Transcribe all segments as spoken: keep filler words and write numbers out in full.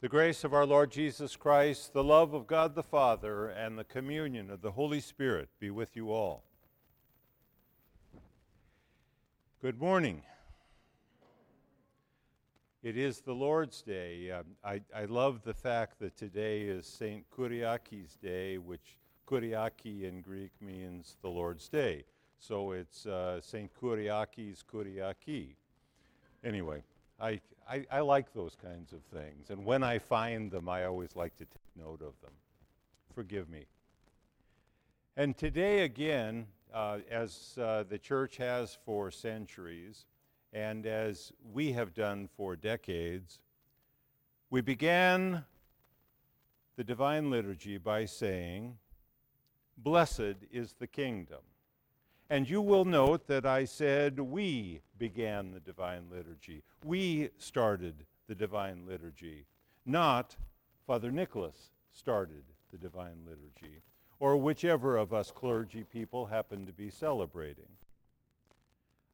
The grace of our Lord Jesus Christ, the love of God the Father, and the communion of the Holy Spirit be with you all. Good morning. It is the Lord's Day. Um, I, I love the fact that today is Saint Kuriaki's Day, which Kuriaki in Greek means the Lord's Day. So it's uh, Saint Kuriaki's Kuriaki. Anyway, I, I, I like those kinds of things. And when I find them, I always like to take note of them. Forgive me. And today again, uh, as uh, the church has for centuries, and as we have done for decades, we began the Divine Liturgy by saying, "Blessed is the kingdom." And you will note that I said we began the Divine Liturgy. We started the Divine Liturgy, not Father Nicholas started the Divine Liturgy, or whichever of us clergy people happen to be celebrating.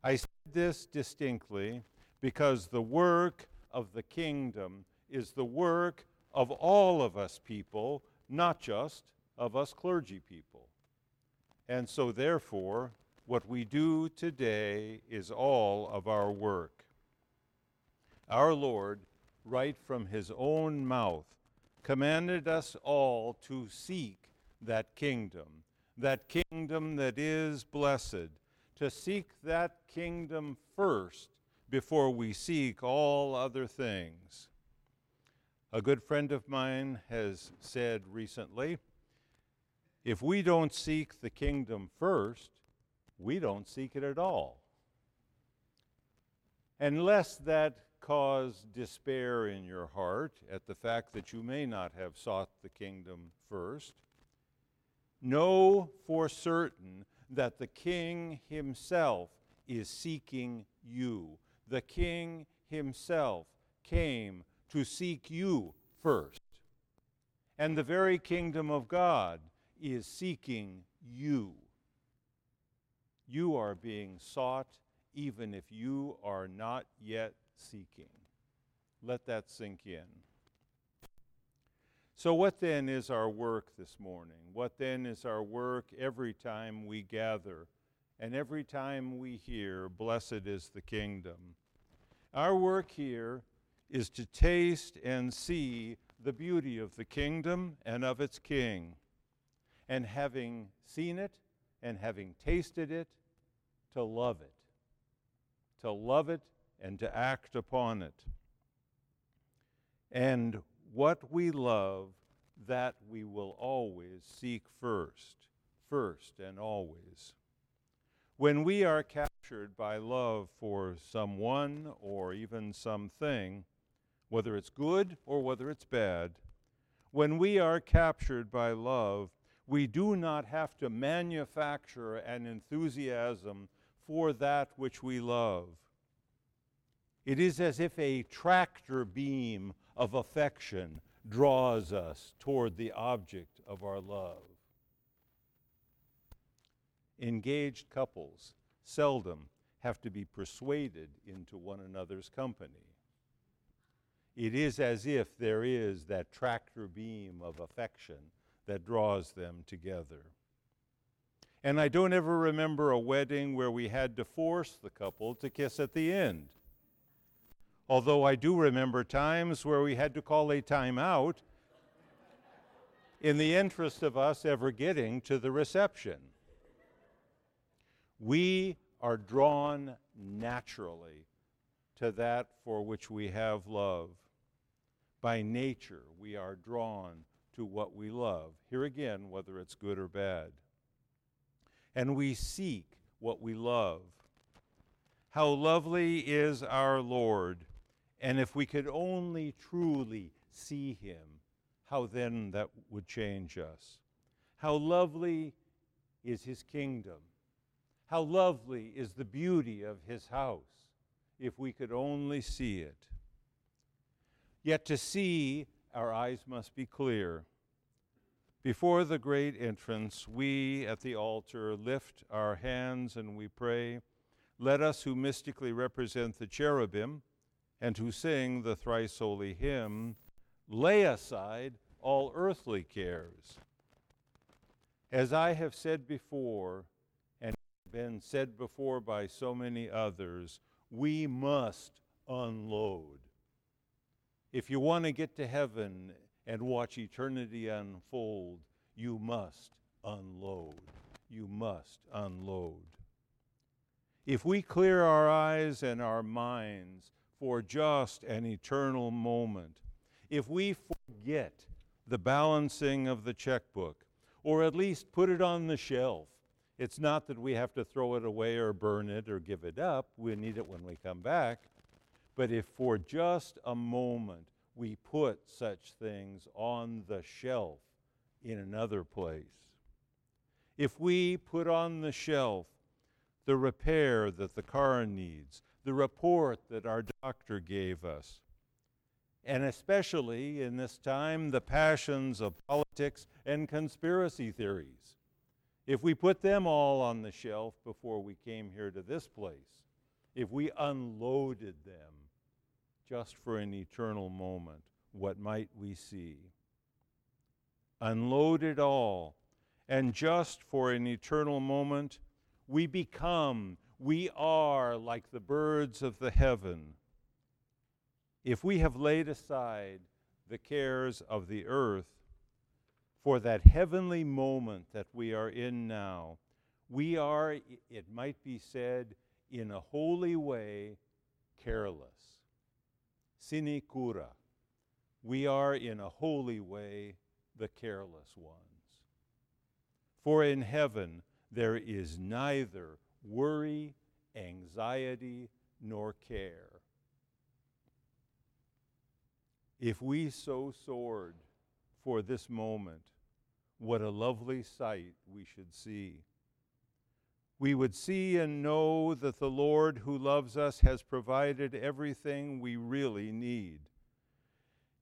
I said this distinctly because the work of the kingdom is the work of all of us people, not just of us clergy people. And so therefore, what we do today is all of our work. Our Lord, right from his own mouth, commanded us all to seek that kingdom, that kingdom that is blessed, to seek that kingdom first before we seek all other things. A good friend of mine has said recently, if we don't seek the kingdom first, we don't seek it at all. Unless that cause despair in your heart at the fact that you may not have sought the kingdom first, know for certain that the King himself is seeking you. The King himself came to seek you first. And the very kingdom of God is seeking you. You are being sought even if you are not yet seeking. Let that sink in. So what then is our work this morning? What then is our work every time we gather and every time we hear, "Blessed is the kingdom"? Our work here is to taste and see the beauty of the kingdom and of its King. And having seen it and having tasted it, to love it. To love it and to act upon it. And what we love, that we will always seek first, first and always. When we are captured by love for someone or even something, whether it's good or whether it's bad, when we are captured by love, we do not have to manufacture an enthusiasm for that which we love. It is as if a tractor beam of affection draws us toward the object of our love. Engaged couples seldom have to be persuaded into one another's company. It is as if there is that tractor beam of affection that draws them together. And I don't ever remember a wedding where we had to force the couple to kiss at the end. Although I do remember times where we had to call a timeout in the interest of us ever getting to the reception. We are drawn naturally to that for which we have love. By nature, we are drawn to what we love. Here again, whether it's good or bad. And we seek what we love. How lovely is our Lord! And if we could only truly see him, how then that would change us. How lovely is his kingdom. How lovely is the beauty of his house, if we could only see it. Yet to see, our eyes must be clear. Before the great entrance, we at the altar lift our hands and we pray, "Let us who mystically represent the cherubim and who sing the thrice holy hymn, lay aside all earthly cares. As I have said before, and been said before by so many others, we must unload. If you want to get to heaven and watch eternity unfold, you must unload. You must unload. If we clear our eyes and our minds for just an eternal moment, if we forget the balancing of the checkbook, or at least put it on the shelf, it's not that we have to throw it away or burn it or give it up. We need it when we come back. But if for just a moment we put such things on the shelf in another place, if we put on the shelf the repair that the car needs, the report that our doctor gave us, and especially in this time, the passions of politics and conspiracy theories, if we put them all on the shelf before we came here to this place, if we unloaded them, just for an eternal moment, what might we see? Unload it all, and just for an eternal moment, we become, we are like the birds of the heaven. If we have laid aside the cares of the earth, for that heavenly moment that we are in now, we are, it might be said, in a holy way, careless. Sinicura. We are in a holy way the careless ones. For in heaven there is neither worry, anxiety, nor care. If we so soared for this moment, what a lovely sight we should see. We would see and know that the Lord who loves us has provided everything we really need.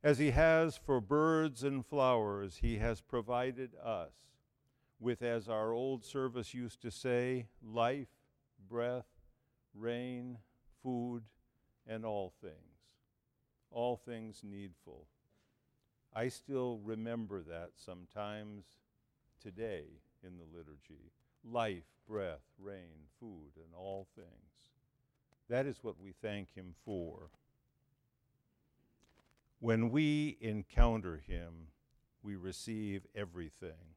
As he has for birds and flowers, he has provided us with, as our old service used to say, life, breath, rain, food, and all things, all things needful. I still remember that sometimes today in the liturgy. Life, breath, rain, food, and all things. That is what we thank him for. When we encounter him, we receive everything.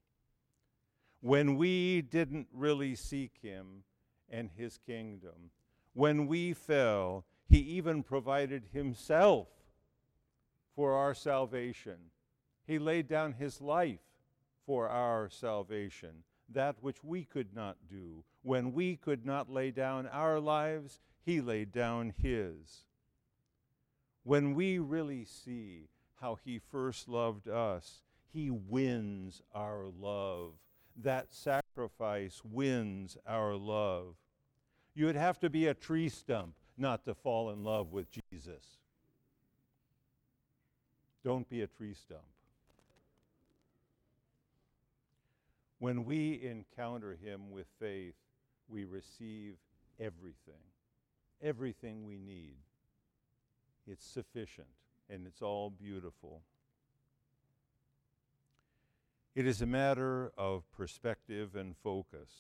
When we didn't really seek him and his kingdom, when we fell, he even provided himself for our salvation. He laid down his life for our salvation. That which we could not do. When we could not lay down our lives, he laid down his. When we really see how he first loved us, he wins our love. That sacrifice wins our love. You would have to be a tree stump not to fall in love with Jesus. Don't be a tree stump. When we encounter him with faith, we receive everything, everything we need. It's sufficient, and it's all beautiful. It is a matter of perspective and focus.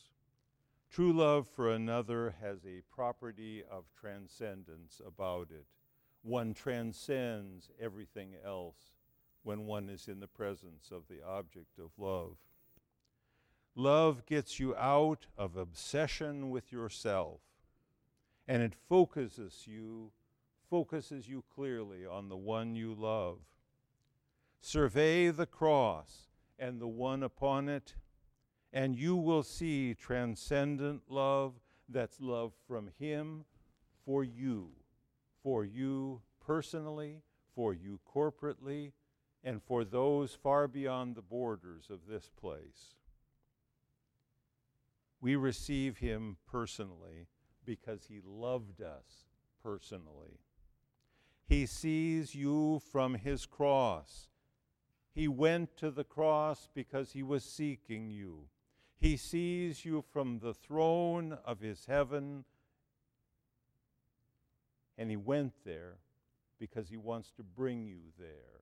True love for another has a property of transcendence about it. One transcends everything else when one is in the presence of the object of love. Love gets you out of obsession with yourself, and it focuses you, focuses you clearly on the one you love. Survey the cross and the one upon it, and you will see transcendent love that's love from him for you, for you personally, for you corporately, and for those far beyond the borders of this place. We receive him personally because he loved us personally. He sees you from his cross. He went to the cross because he was seeking you. He sees you from the throne of his heaven, and he went there because he wants to bring you there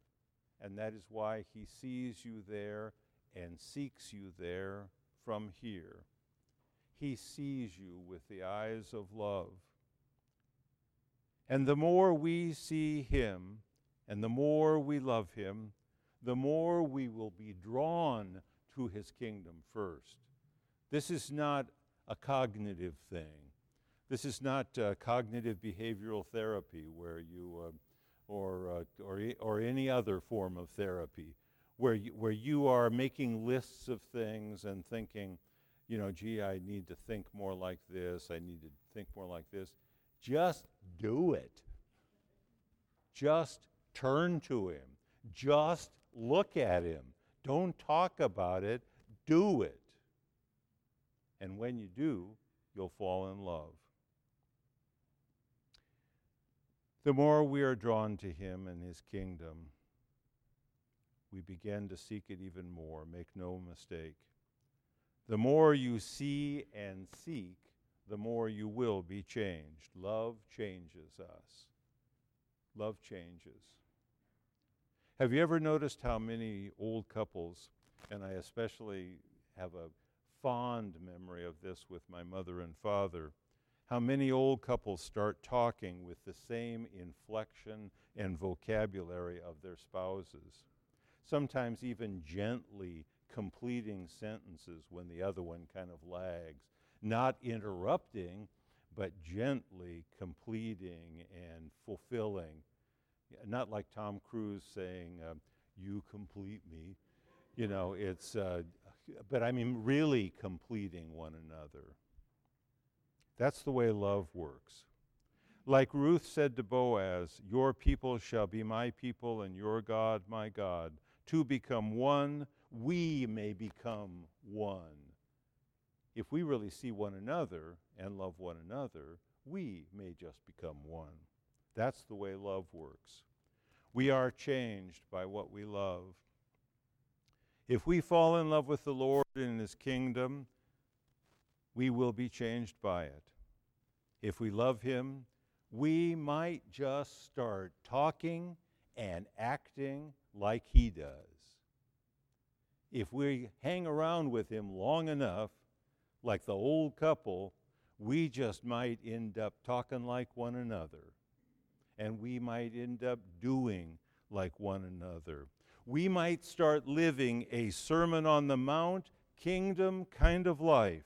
and that is why he sees you there and seeks you there from here. He sees you with the eyes of love. And the more we see him, and the more we love him, the more we will be drawn to his kingdom first. This is not a cognitive thing. This is not uh, cognitive behavioral therapy where you, uh, or, uh, or, or any other form of therapy, where you, where you are making lists of things and thinking, you know, gee, I need to think more like this, I need to think more like this. Just do it. Just turn to him. Just look at him. Don't talk about it. Do it. And when you do, you'll fall in love. The more we are drawn to him and his kingdom, we begin to seek it even more. Make no mistake. The more you see and seek, the more you will be changed. Love changes us. Love changes. Have you ever noticed how many old couples, and I especially have a fond memory of this with my mother and father, how many old couples start talking with the same inflection and vocabulary of their spouses, sometimes even gently completing sentences when the other one kind of lags, not interrupting, but gently completing and fulfilling. Not like Tom Cruise saying, uh, you complete me. You know, it's, uh, but I mean really completing one another. That's the way love works. Like Ruth said to Boaz, your people shall be my people and your God my God. To become one, we may become one. If we really see one another and love one another, we may just become one. That's the way love works. We are changed by what we love. If we fall in love with the Lord and his kingdom, we will be changed by it. If we love him, we might just start talking and acting like he does. If we hang around with him long enough, like the old couple, we just might end up talking like one another. And we might end up doing like one another. We might start living a Sermon on the Mount, kingdom kind of life.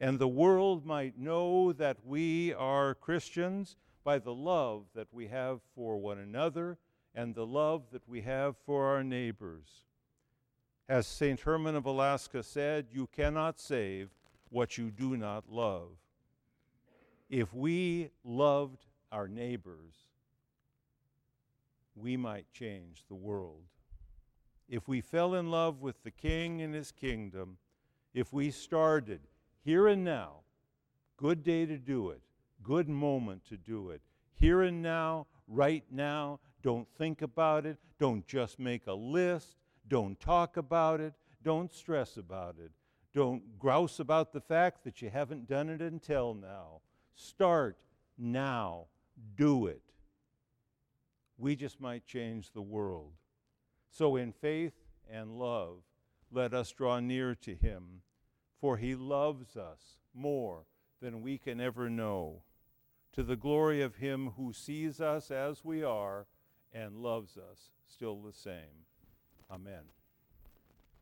And the world might know that we are Christians by the love that we have for one another and the love that we have for our neighbors. As Saint Herman of Alaska said, you cannot save what you do not love. If we loved our neighbors, we might change the world. If we fell in love with the King and his kingdom, if we started here and now, good day to do it, good moment to do it, here and now, right now, don't think about it, don't just make a list, don't talk about it, don't stress about it, don't grouse about the fact that you haven't done it until now. Start now. Do it. We just might change the world. So in faith and love, let us draw near to him, for he loves us more than we can ever know, to the glory of him who sees us as we are and loves us still the same. Amen.